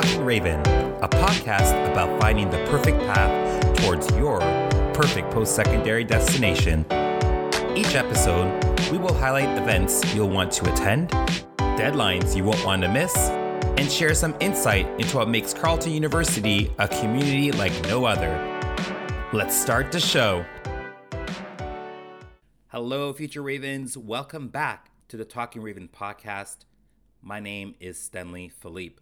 Talking Raven, a podcast about finding the perfect path towards your perfect post-secondary destination. Each episode, we will highlight events you'll want to attend, deadlines you won't want to miss, and share some insight into what makes Carleton University a community like no other. Let's start the show. Hello, future Ravens. Welcome back to the Talking Raven podcast. My name is Stanley Philippe.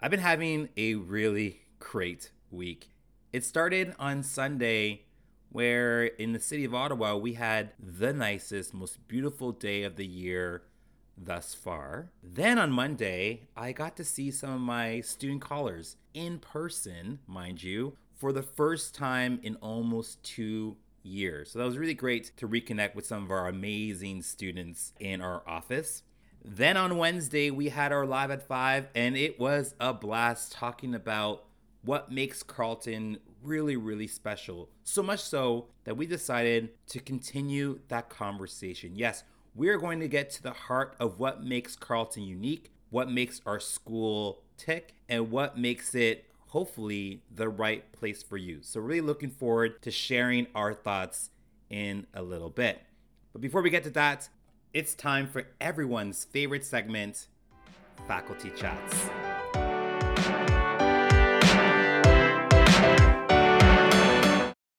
I've been having a really great week. It started on Sunday, where in the city of Ottawa, we had the nicest, most beautiful day of the year thus far. Then on Monday, I got to see some of my student callers in person, mind you, for the first time in almost 2 years. So that was really great to reconnect with some of our amazing students in our office. Then on Wednesday, we had our Live at 5, and it was a blast talking about what makes Carleton really, really special. So much so that we decided to continue that conversation. Yes, we're going to get to the heart of what makes Carleton unique, what makes our school tick, and what makes it, hopefully, the right place for you. So really looking forward to sharing our thoughts in a little bit. But before we get to that, it's time for everyone's favorite segment, Faculty Chats.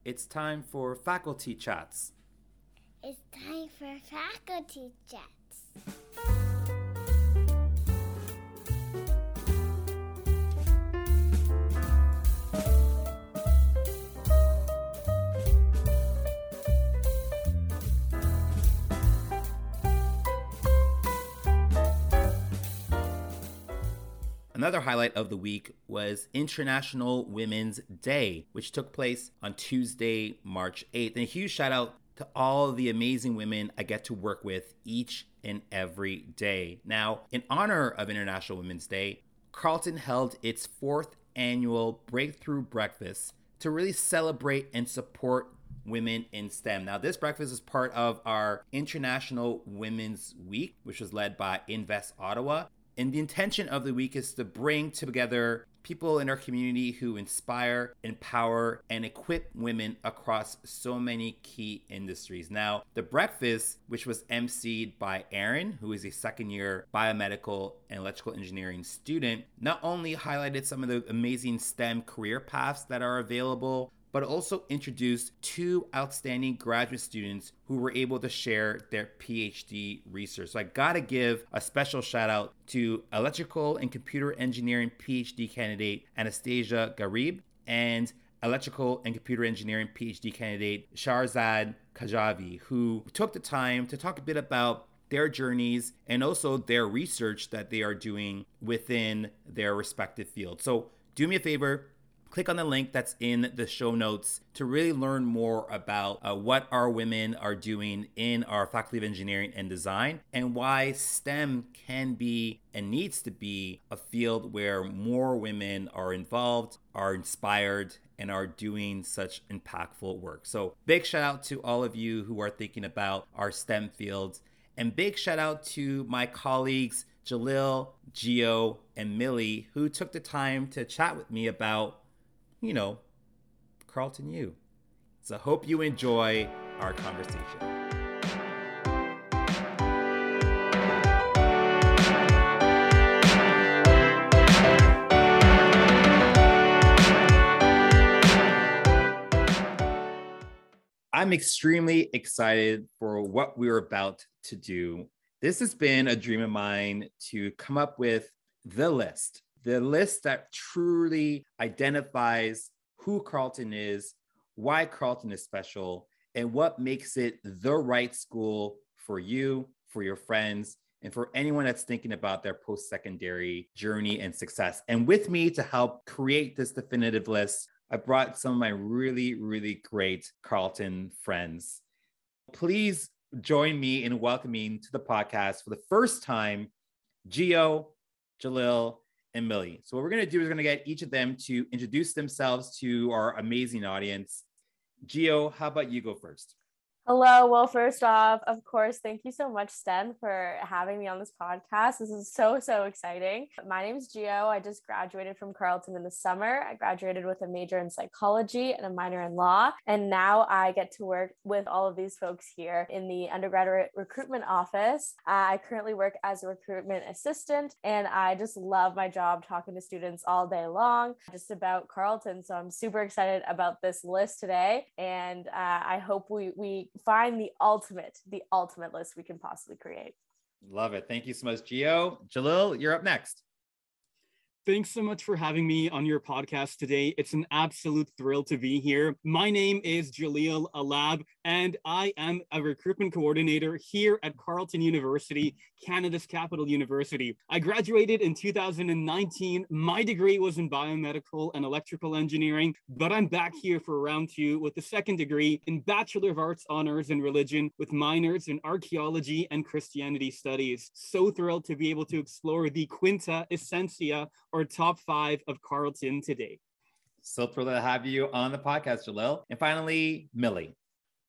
It's time for Faculty Chats. It's time for Faculty Chats. Another highlight of the week was International Women's Day, which took place on Tuesday, March 8th. And a huge shout out to all the amazing women I get to work with each and every day. Now, in honor of International Women's Day, Carleton held its fourth annual Breakthrough Breakfast to really celebrate and support women in STEM. Now, this breakfast is part of our International Women's Week, which was led by Invest Ottawa. And the intention of the week is to bring together people in our community who inspire, empower, and equip women across so many key industries. Now, the breakfast, which was emceed by Erin, who is a second-year biomedical and electrical engineering student, not only highlighted some of the amazing STEM career paths that are available, but also introduced two outstanding graduate students who were able to share their PhD research. So I gotta give a special shout out to electrical and computer engineering PhD candidate Anastasia Garib and electrical and computer engineering PhD candidate Sharzad Kajavi, who took the time to talk a bit about their journeys and also their research that they are doing within their respective fields. So do me a favor, click on the link that's in the show notes to really learn more about what our women are doing in our Faculty of Engineering and Design and why STEM can be and needs to be a field where more women are involved, are inspired, and are doing such impactful work. So big shout out to all of you who are thinking about our STEM fields, and big shout out to my colleagues, Jaleel, Gio, and Millie, who took the time to chat with me about Carleton U. So hope you enjoy our conversation. I'm extremely excited for what we're about to do. This has been a dream of mine to come up with the list that truly identifies who Carleton is, why Carleton is special, and what makes it the right school for you, for your friends, and for anyone that's thinking about their post-secondary journey and success. And with me to help create this definitive list, I brought some of my really, really great Carleton friends. Please join me in welcoming to the podcast for the first time, Gio, Jaleel, and Millie. So what we're going to do is we're going to get each of them to introduce themselves to our amazing audience. Gio, how about you go first? Hello. Well, first off, of course, thank you so much, Sten, for having me on this podcast. This is so, so exciting. My name is Gio. I just graduated from Carleton in the summer. I graduated with a major in psychology and a minor in law. And now I get to work with all of these folks here in the undergraduate recruitment office. I currently work as a recruitment assistant, and I just love my job talking to students all day long just about Carleton. So I'm super excited about this list today. And I hope we find the ultimate list we can possibly create. Love it. Thank you so much, Gio. Jaleel, you're up next. Thanks so much for having me on your podcast today. It's an absolute thrill to be here. My name is Jaleel Alab, and I am a recruitment coordinator here at Carleton University, Canada's Capital University. I graduated in 2019. My degree was in biomedical and electrical engineering, but I'm back here for round two with a second degree in Bachelor of Arts, Honors and Religion with minors in archaeology and Christianity studies. So thrilled to be able to explore the Quinta Essentia, or top five of Carleton today. So thrilled to have you on the podcast, Jaleel. And finally, Millie.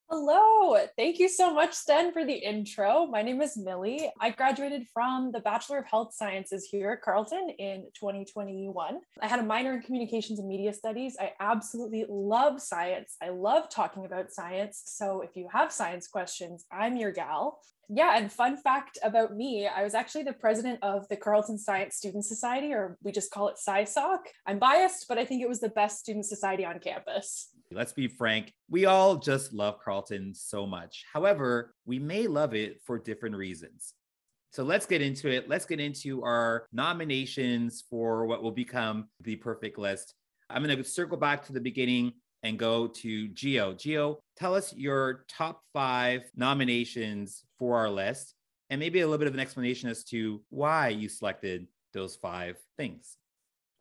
Hello. Thank you so much, Sten, for the intro. My name is Millie. I graduated from the Bachelor of Health Sciences here at Carleton in 2021. I had a minor in Communications and Media Studies. I absolutely love science. I love talking about science. So if you have science questions, I'm your gal. Yeah, and fun fact about me, I was actually the president of the Carleton Science Student Society, or we just call it SciSoc. I'm biased, but I think it was the best student society on campus. Let's be frank, we all just love Carleton so much. However, we may love it for different reasons. So let's get into it. Let's get into our nominations for what will become the perfect list. I'm going to circle back to the beginning and go to Gio. Gio, tell us your top five nominations for our list, and maybe a little bit of an explanation as to why you selected those five things.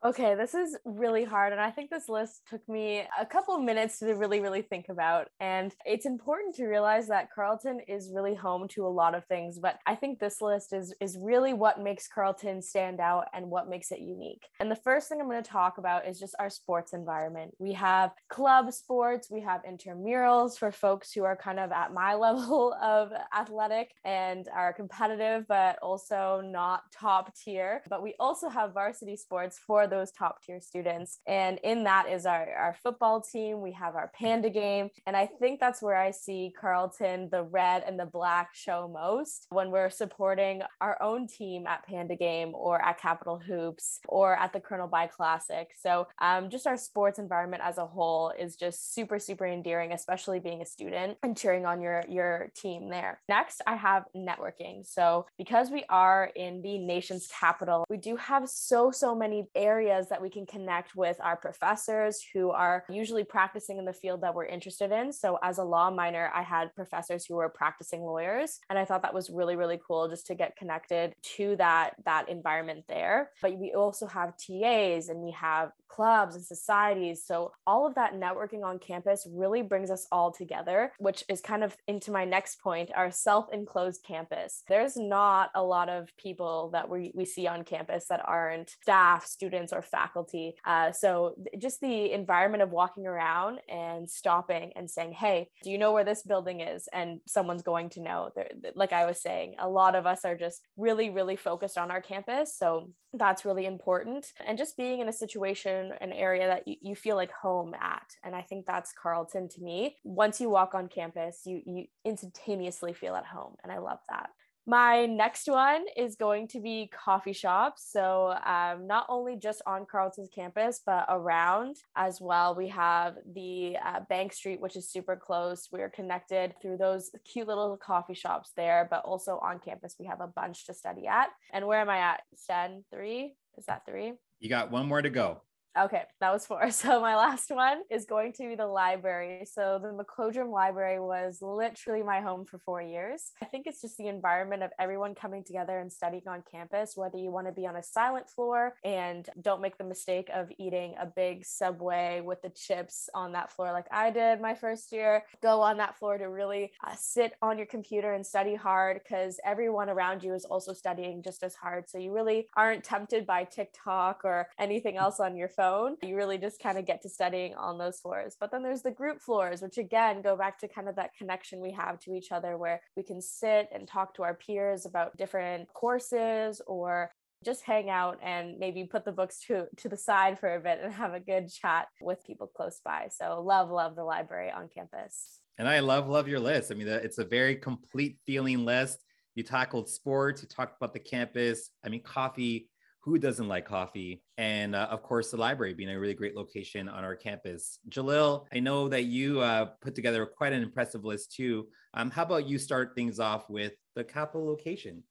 Okay, this is really hard. And I think this list took me a couple of minutes to really, really think about. And it's important to realize that Carleton is really home to a lot of things. But I think this list is really what makes Carleton stand out and what makes it unique. And the first thing I'm going to talk about is just our sports environment. We have club sports, we have intramurals for folks who are kind of at my level of athletic and are competitive, but also not top tier. But we also have varsity sports for those top tier students. And in that is our football team. We have our Panda Game. And I think that's where I see Carleton, the red and the black, show most, when we're supporting our own team at Panda Game or at Capital Hoops or at the Colonel By Classic. So just our sports environment as a whole is just super, super endearing, especially being a student and cheering on your team there. Next, I have networking. So because we are in the nation's capital, we do have so many areas that we can connect with our professors who are usually practicing in the field that we're interested in. So as a law minor, I had professors who were practicing lawyers, and I thought that was really, really cool just to get connected to that environment there. But we also have TAs and we have clubs and societies. So all of that networking on campus really brings us all together, which is kind of into my next point, our self-enclosed campus. There's not a lot of people that we see on campus that aren't staff, students, or faculty. So just the environment of walking around and stopping and saying, hey, do you know where this building is? And someone's going to know. Like I was saying, a lot of us are just really, really focused on our campus. So that's really important. And just being in a situation, an area that you feel like home at. And I think that's Carleton to me. Once you walk on campus, you instantaneously feel at home. And I love that. My next one is going to be coffee shops. So not only just on Carleton's campus, but around as well. We have the Bank Street, which is super close. We're connected through those cute little coffee shops there, but also on campus, we have a bunch to study at. And where am I at, Sten? 3? Is that 3? You got one more to go. Okay, that was 4. So my last one is going to be the library. So the McClodrum Library was literally my home for 4 years. I think it's just the environment of everyone coming together and studying on campus, whether you want to be on a silent floor and don't make the mistake of eating a big Subway with the chips on that floor like I did my first year. Go on that floor to really sit on your computer and study hard, because everyone around you is also studying just as hard. So you really aren't tempted by TikTok or anything else on your phone. own. You really just kind of get to studying on those floors. But then there's the group floors, which again, go back to kind of that connection we have to each other where we can sit and talk to our peers about different courses or just hang out and maybe put the books to the side for a bit and have a good chat with people close by. So love the library on campus. And I love your list. I mean, it's a very complete feeling list. You tackled sports, you talked about the campus. I mean, coffee, who doesn't like coffee? And of course, the library being a really great location on our campus. Jaleel, I know that you put together quite an impressive list too. How about you start things off with the Capital location?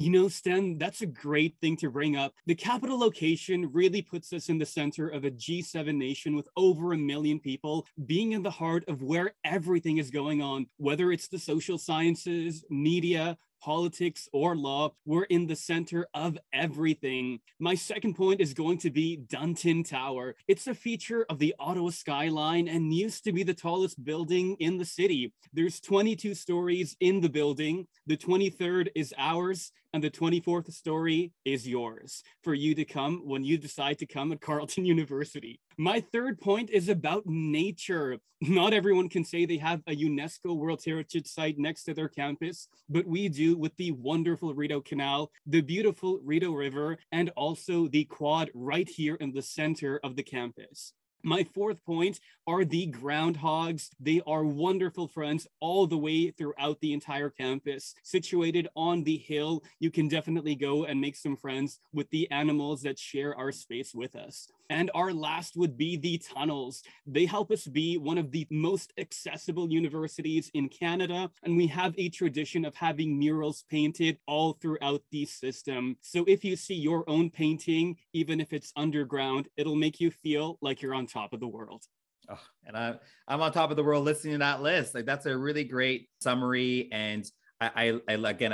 You know, Sten, that's a great thing to bring up. The Capital location really puts us in the center of a G7 nation with over 1 million people, being in the heart of where everything is going on, whether it's the social sciences, media, politics, or law. We're in the center of everything. My second point is going to be Dunton Tower. It's a feature of the Ottawa skyline and used to be the tallest building in the city. There's 22 stories in the building. The 23rd is ours, and the 24th story is yours for you to come when you decide to come at Carleton University. My third point is about nature. Not everyone can say they have a UNESCO World Heritage Site next to their campus, but we do with the wonderful Rideau Canal, the beautiful Rideau River, and also the quad right here in the center of the campus. My fourth point are the groundhogs. They are wonderful friends all the way throughout the entire campus. Situated on the hill, you can definitely go and make some friends with the animals that share our space with us. And our last would be the tunnels. They help us be one of the most accessible universities in Canada, and we have a tradition of having murals painted all throughout the system. So if you see your own painting, even if it's underground, it'll make you feel like you're on top of the world. Oh, and I'm on top of the world listening to that list. Like, that's a really great summary. And I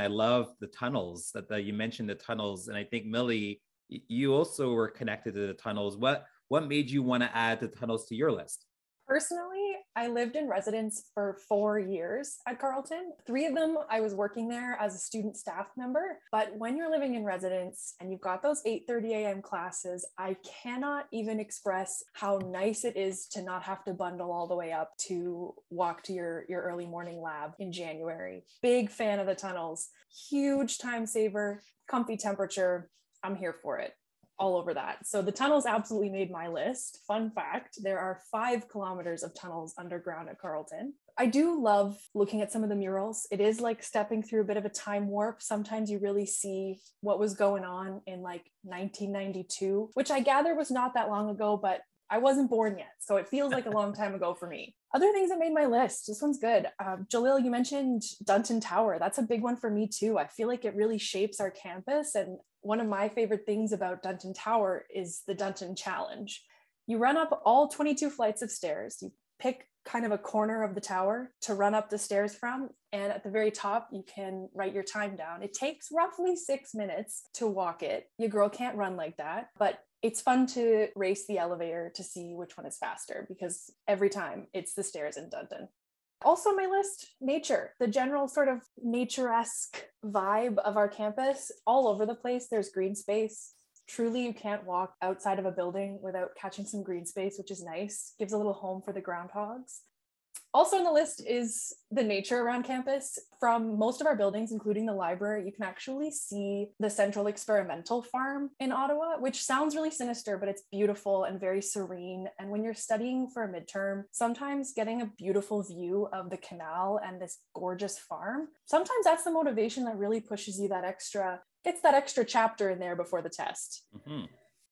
love the tunnels that you mentioned, the tunnels. And I think, Millie, you also were connected to the tunnels. What made you want to add the tunnels to your list? Personally, I lived in residence for 4 years at Carleton. 3 of them, I was working there as a student staff member. But when you're living in residence and you've got those 8:30 a.m. classes, I cannot even express how nice it is to not have to bundle all the way up to walk to your early morning lab in January. Big fan of the tunnels. Huge time saver, comfy temperature. I'm here for it, all over that. So the tunnels absolutely made my list. Fun fact, there are 5 kilometers of tunnels underground at Carleton. I do love looking at some of the murals. It is like stepping through a bit of a time warp. Sometimes you really see what was going on in like 1992, which I gather was not that long ago, but I wasn't born yet. So it feels like a long time ago for me. Other things that made my list. This one's good. Jaleel, you mentioned Dunton Tower. That's a big one for me too. I feel like it really shapes our campus. And one of my favorite things about Dunton Tower is the Dunton Challenge. You run up all 22 flights of stairs. You pick kind of a corner of the tower to run up the stairs from. And at the very top, you can write your time down. It takes roughly 6 minutes to walk it. Your girl can't run like that, but it's fun to race the elevator to see which one is faster because every time it's the stairs in Dunton. Also on my list, nature, the general sort of nature-esque vibe of our campus. All over the place, there's green space. Truly, you can't walk outside of a building without catching some green space, which is nice. Gives a little home for the groundhogs. Also on the list is the nature around campus. From most of our buildings, including the library, you can actually see the Central Experimental Farm in Ottawa, which sounds really sinister, but it's beautiful and very serene. And when you're studying for a midterm, sometimes getting a beautiful view of the canal and this gorgeous farm, sometimes that's the motivation that really pushes you that extra chapter in there before the test. Mm-hmm.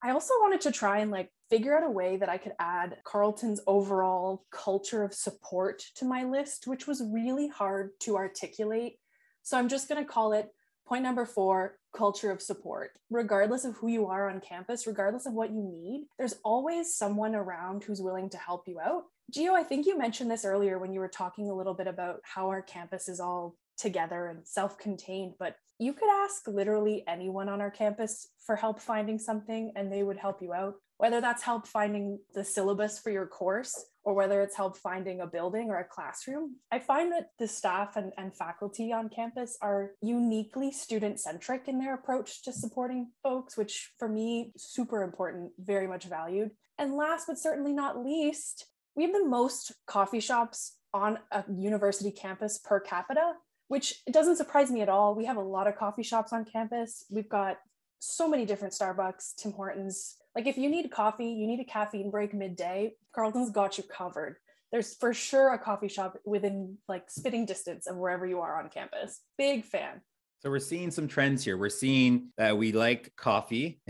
I also wanted to try and figure out a way that I could add Carleton's overall culture of support to my list, which was really hard to articulate. So I'm just going to call it point number 4, culture of support. Regardless of who you are on campus, regardless of what you need, there's always someone around who's willing to help you out. Gio, I think you mentioned this earlier when you were talking a little bit about how our campus is all together and self-contained, but you could ask literally anyone on our campus for help finding something and they would help you out. whether that's help finding the syllabus for your course or whether it's help finding a building or a classroom. I find that the staff and faculty on campus are uniquely student-centric in their approach to supporting folks, which for me, super important, very much valued. And last but certainly not least, we have the most coffee shops on a university campus per capita, which doesn't surprise me at all. We have a lot of coffee shops on campus. We've got so many different Starbucks, Tim Hortons. Like if you need coffee, you need a caffeine break midday, Carleton's got you covered. There's for sure a coffee shop within like spitting distance of wherever you are on campus. Big fan. So we're seeing some trends here. We're seeing that we like coffee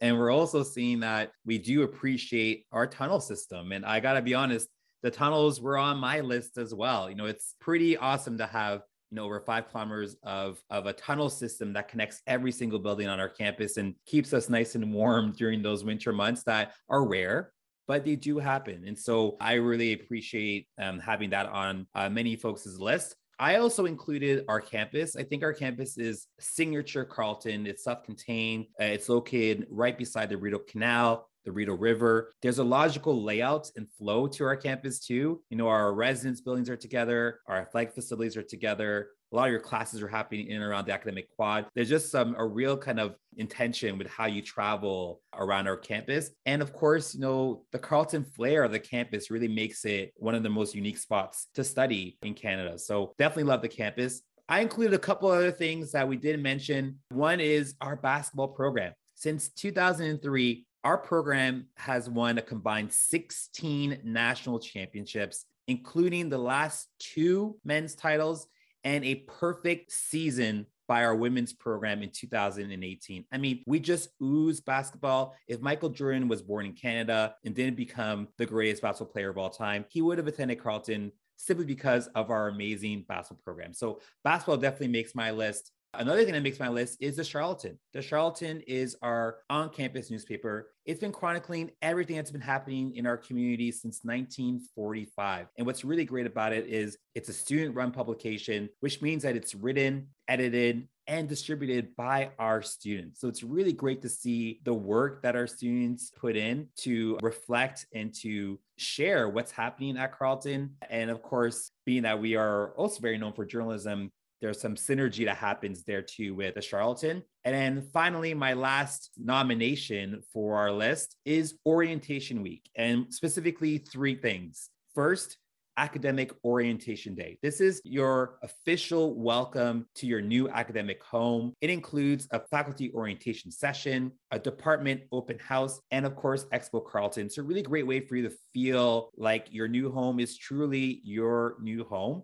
and we're also seeing that we do appreciate our tunnel system. And I gotta be honest, the tunnels were on my list as well. You know, it's pretty awesome to have, you know, over 5 kilometers of a tunnel system that connects every single building on our campus and keeps us nice and warm during those winter months that are rare, but they do happen. And so I really appreciate having that on many folks' list. I also included our campus. I think our campus is signature Carleton. It's self-contained. It's located right beside the Rideau Canal, the Rideau River. There's a logical layout and flow to our campus too. You know, our residence buildings are together, our athletic facilities are together. A lot of your classes are happening in and around the academic quad. There's just a real kind of intention with how you travel around our campus. And of course, you know, the Carleton flair of the campus really makes it one of the most unique spots to study in Canada. So definitely love the campus. I included a couple other things that we didn't mention. One is our basketball program. Since 2003, our program has won a combined 16 national championships, including the last 2 men's titles and a perfect season by our women's program in 2018. I mean, we just ooze basketball. If Michael Jordan was born in Canada and didn't become the greatest basketball player of all time, he would have attended Carleton simply because of our amazing basketball program. So basketball definitely makes my list. Another thing that makes my list is The Charlatan. The Charlatan is our on-campus newspaper. It's been chronicling everything that's been happening in our community since 1945. And what's really great about it is it's a student-run publication, which means that it's written, edited, and distributed by our students. So it's really great to see the work that our students put in to reflect and to share what's happening at Carleton. And of course, being that we are also very known for journalism, there's some synergy that happens there too with The Charlatan. And then finally, my last nomination for our list is Orientation Week, and specifically 3 things. First, Academic Orientation Day. This is your official welcome to your new academic home. It includes a faculty orientation session, a department open house, and of course, Expo Carleton. It's a really great way for you to feel like your new home is truly your new home.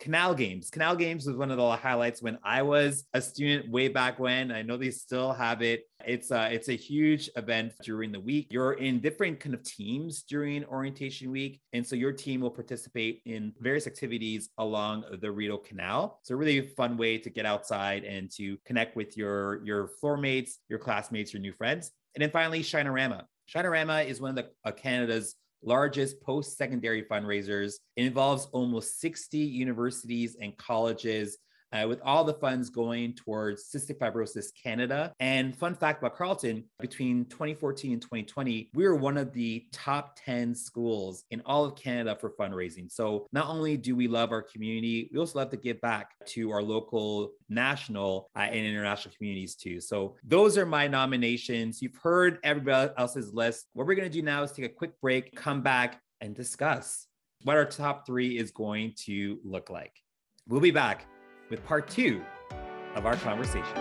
Canal Games. Canal Games was one of the highlights when I was a student way back when. I know they still have it. It's a huge event during the week. You're in different kind of teams during orientation week. And so your team will participate in various activities along the Rideau Canal. So really a fun way to get outside and to connect with your floor mates, your classmates, your new friends. And then finally, Shinerama. Shinerama is one of the Canada's largest post-secondary fundraisers. It involves almost 60 universities and colleges, with all the funds going towards Cystic Fibrosis Canada. And fun fact about Carleton, between 2014 and 2020, we were one of the top 10 schools in all of Canada for fundraising. So not only do we love our community, we also love to give back to our local, national, and international communities too. So those are my nominations. You've heard everybody else's list. What we're going to do now is take a quick break, come back and discuss what our top 3 is going to look like. We'll be back with part 2 of our conversation.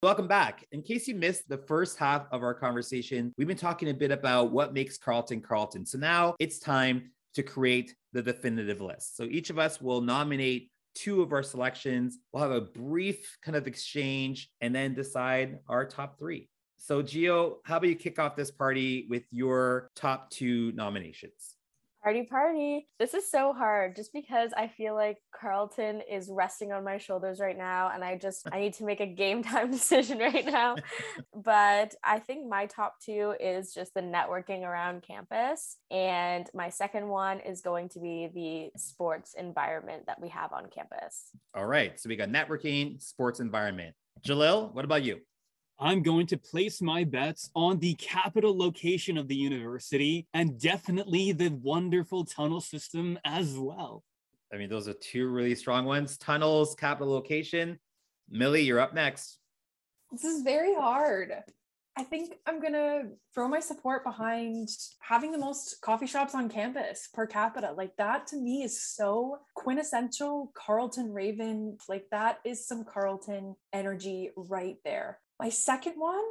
Welcome back. In case you missed the first half of our conversation, we've been talking a bit about what makes Carleton, Carleton. So now it's time to create the definitive list. So each of us will nominate 2 of our selections. We'll have a brief kind of exchange and then decide our top 3. So Gio, how about you kick off this party with your top 2 nominations? Party, party. This is so hard just because I feel like Carleton is resting on my shoulders right now. And I need to make a game time decision right now. But I think my top 2 is just the networking around campus. And my second one is going to be the sports environment that we have on campus. All right. So we got networking, sports environment. Jaleel, what about you? I'm going to place my bets on the capital location of the university and definitely the wonderful tunnel system as well. I mean, those are two really strong ones. Tunnels, capital location. Millie, you're up next. This is very hard. I think I'm going to throw my support behind having the most coffee shops on campus per capita. Like, that to me is so quintessential Carleton Raven. Like, that is some Carleton energy right there. My second one,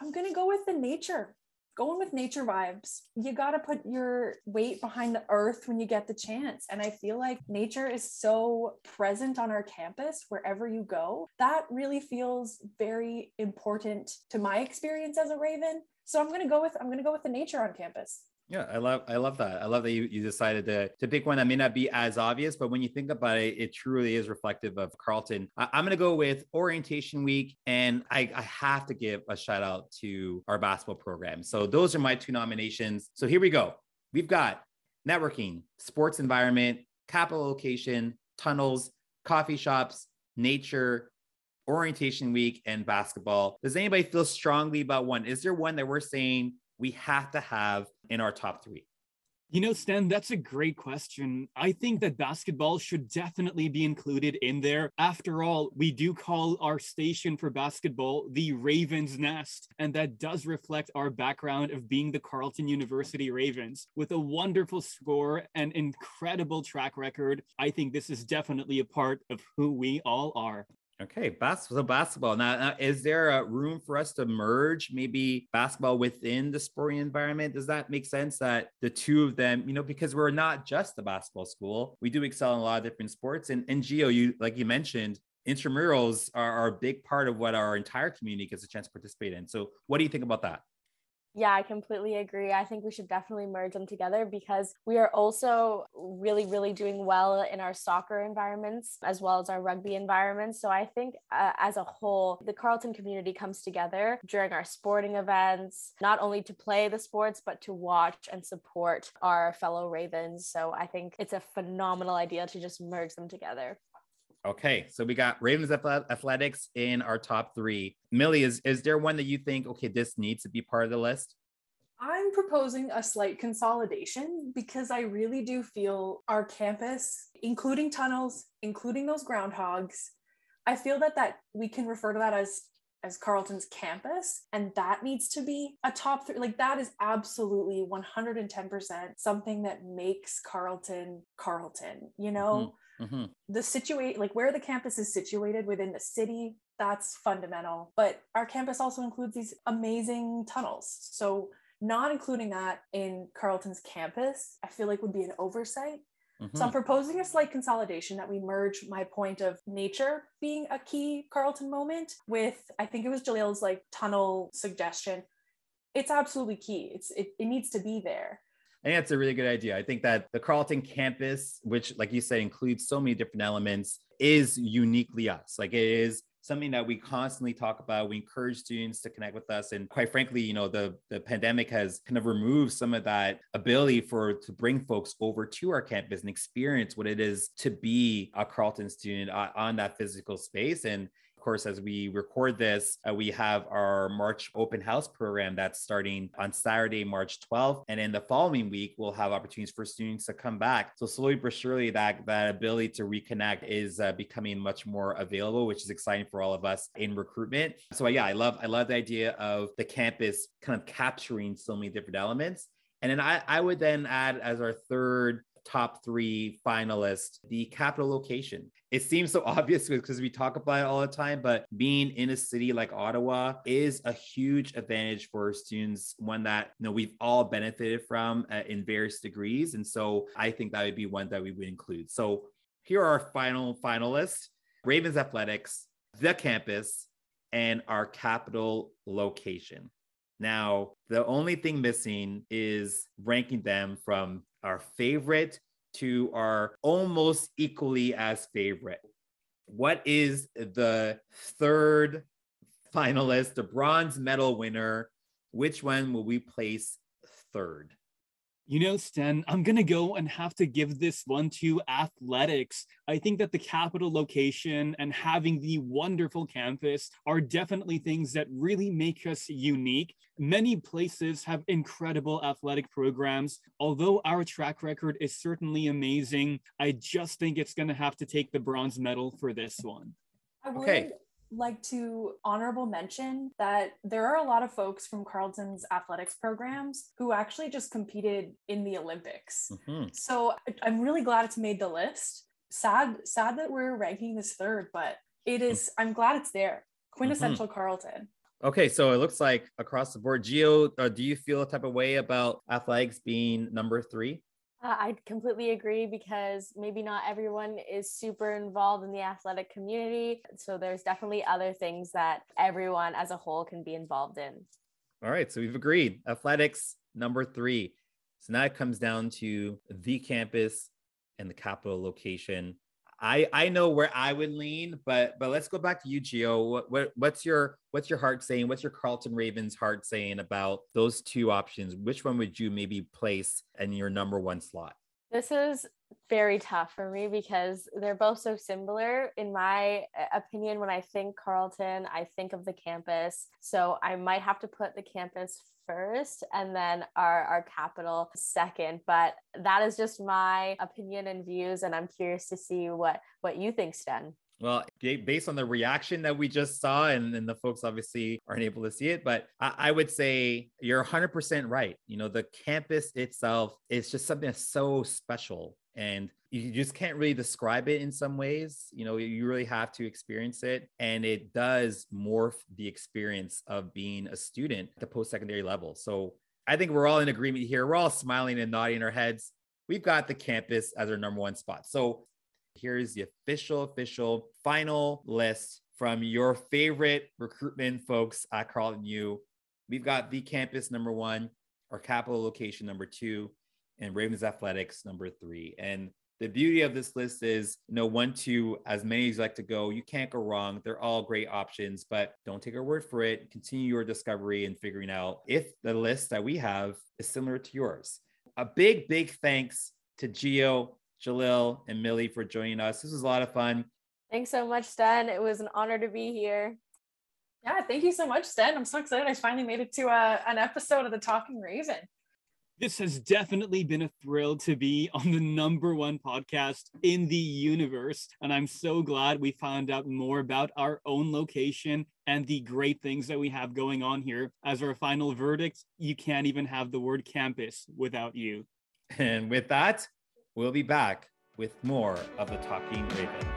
I'm going to go with the nature. Going with nature vibes. You got to put your weight behind the earth when you get the chance. And I feel like nature is so present on our campus wherever you go. That really feels very important to my experience as a Raven. So I'm going to go with the nature on campus. Yeah, I love that. I love that you decided to pick one that may not be as obvious, but when you think about it, it truly is reflective of Carleton. I'm going to go with orientation week, and I have to give a shout out to our basketball program. So those are my two nominations. So here we go. We've got networking, sports environment, capital location, tunnels, coffee shops, nature, orientation week, and basketball. Does anybody feel strongly about one? Is there one that we're saying we have to have in our top three? You know, Stan, that's a great question. I think that basketball should definitely be included in there. After all, we do call our station for basketball the Raven's Nest, and that does reflect our background of being the Carleton University Ravens. With a wonderful score and incredible track record, I think this is definitely a part of who we all are. Okay, basketball. Now, is there a room for us to merge maybe basketball within the sporting environment? Does that make sense that the two of them, you know, because we're not just the basketball school, we do excel in a lot of different sports. And Gio, like you mentioned, intramurals are a big part of what our entire community gets a chance to participate in. So what do you think about that? Yeah, I completely agree. I think we should definitely merge them together because we are also really, really doing well in our soccer environments as well as our rugby environments. So I think as a whole, the Carleton community comes together during our sporting events, not only to play the sports, but to watch and support our fellow Ravens. So I think it's a phenomenal idea to just merge them together. Okay, so we got Ravens Athletics in our top three. Millie, is there one that you think, okay, this needs to be part of the list? I'm proposing a slight consolidation because I really do feel our campus, including tunnels, including those groundhogs, I feel that we can refer to that as Carleton's campus, and that needs to be a top three. Like, that is absolutely 110% something that makes Carleton, you know? Mm-hmm. Mm-hmm. Like where the campus is situated within the city, that's fundamental. But our campus also includes these amazing tunnels. So not including that in Carleton's campus, I feel like would be an oversight. Mm-hmm. So I'm proposing a slight consolidation that we merge my point of nature being a key Carleton moment with, I think it was Jaleel's like tunnel suggestion. It's absolutely key. It needs to be there. I think that's a really good idea. I think that the Carleton campus, which, like you said, includes so many different elements, is uniquely us. Like, it is something that we constantly talk about. We encourage students to connect with us. And quite frankly, you know, the pandemic has kind of removed some of that ability to bring folks over to our campus and experience what it is to be a Carleton student on that physical space. And of course, as we record this, we have our March open house program that's starting on Saturday, March 12th. And in the following week, we'll have opportunities for students to come back. So slowly but surely, that ability to reconnect is becoming much more available, which is exciting for all of us in recruitment. So yeah, I love the idea of the campus kind of capturing so many different elements. And then I would then add as our third top three finalists, the capital location. It seems so obvious because we talk about it all the time, but being in a city like Ottawa is a huge advantage for students, one that, you know, we've all benefited from in various degrees. And so I think that would be one that we would include. So here are our final finalists, Ravens Athletics, the campus, and our capital location. Now, the only thing missing is ranking them from our favorite to our almost equally as favorite. What is the third finalist, the bronze medal winner? Which one will we place third? you know, Stan, I'm going to go and have to give this one to athletics. I think that the Capital location and having the wonderful campus are definitely things that really make us unique. Many places have incredible athletic programs. Although our track record is certainly amazing, I just think it's going to have to take the bronze medal for this one. Okay. Like to honorable mention that there are a lot of folks from Carleton's athletics programs who actually just competed in the Olympics. Mm-hmm. So I'm really glad it's made the list. Sad that we're ranking this third, but it is, I'm glad it's there. Quintessential Carleton. Okay, so it looks like across the board. Gio, do you feel a type of way about athletics being number three? I completely agree, because maybe not everyone is super involved in the athletic community. So there's definitely other things that everyone as a whole can be involved in. All right. So we've agreed. Athletics, number three. So now it comes down to the campus and the Capital location. I know where I would lean, but let's go back to you, Gio. What's your heart saying? What's your Carleton Ravens heart saying about those two options? Which one would you maybe place in your number one slot? This is very tough for me because they're both so similar. In my opinion, when I think Carleton, I think of the campus. So I might have to put the campus first and then our Capital second, but that is just my opinion and views. And I'm curious to see what you think, Sten. Well, based on the reaction that we just saw, and the folks obviously aren't able to see it, but I would say you're 100% right. You know, the campus itself is just something that's so special, and you just can't really describe it in some ways. You know, you really have to experience it. And it does morph the experience of being a student at the post-secondary level. So I think we're all in agreement here. We're all smiling and nodding our heads. We've got the campus as our number one spot. So here's the official final list from your favorite recruitment folks at Carleton U. We've got the campus number one, our Capital location number two, and Ravens Athletics number three. And the beauty of this list is, you know, one, two, as many as you like to go, you can't go wrong. They're all great options, but don't take our word for it. Continue your discovery and figuring out if the list that we have is similar to yours. A big thanks to Gio, Jaleel, and Millie for joining us. This was a lot of fun. Thanks so much, Sten. It was an honor to be here. Yeah, thank you so much, Sten. I'm so excited. I finally made it to an episode of The Talking Raven. This has definitely been a thrill to be on the number one podcast in the universe. And I'm so glad we found out more about our own location and the great things that we have going on here. As our final verdict, you can't even have the word campus without you. And with that, we'll be back with more of The Talking Raven.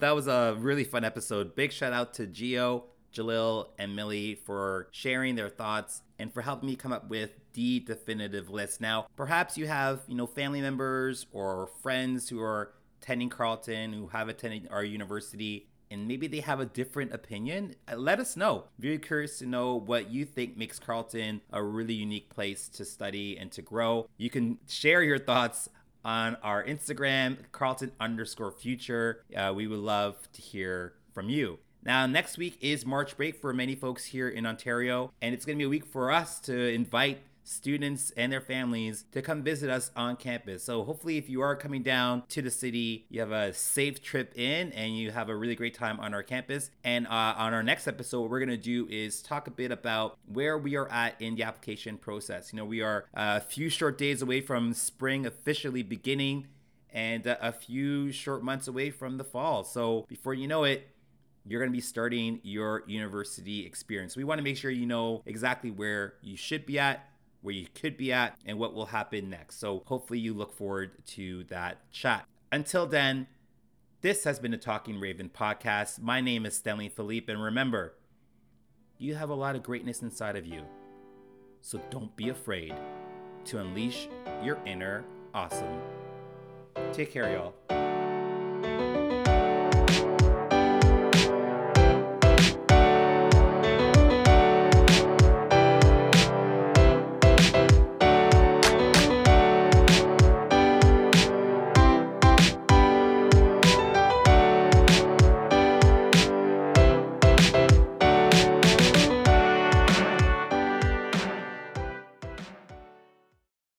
That was a really fun episode. Big shout out to Gio, Jaleel, and Millie for sharing their thoughts and for helping me come up with the definitive list. Now, perhaps you have, you know, family members or friends who are attending Carleton, who have attended our university, and maybe they have a different opinion. Let us know. Very curious to know what you think makes Carleton a really unique place to study and to grow. You can share your thoughts on our Instagram, Carleton_future. We would love to hear from you. Now, next week is March break for many folks here in Ontario, and it's going to be a week for us to invite students and their families to come visit us on campus. So hopefully if you are coming down to the city, you have a safe trip in and you have a really great time on our campus. And on our next episode, what we're going to do is talk a bit about where we are at in the application process. You know, we are a few short days away from spring officially beginning and a few short months away from the fall. So before you know it, you're going to be starting your university experience. We want to make sure you know exactly where you should be at, where you could be at, and what will happen next. So hopefully you look forward to that chat. Until then, this has been the Talking Raven podcast. My name is Stanley Philippe, and remember, you have a lot of greatness inside of you. So don't be afraid to unleash your inner awesome. Take care, y'all.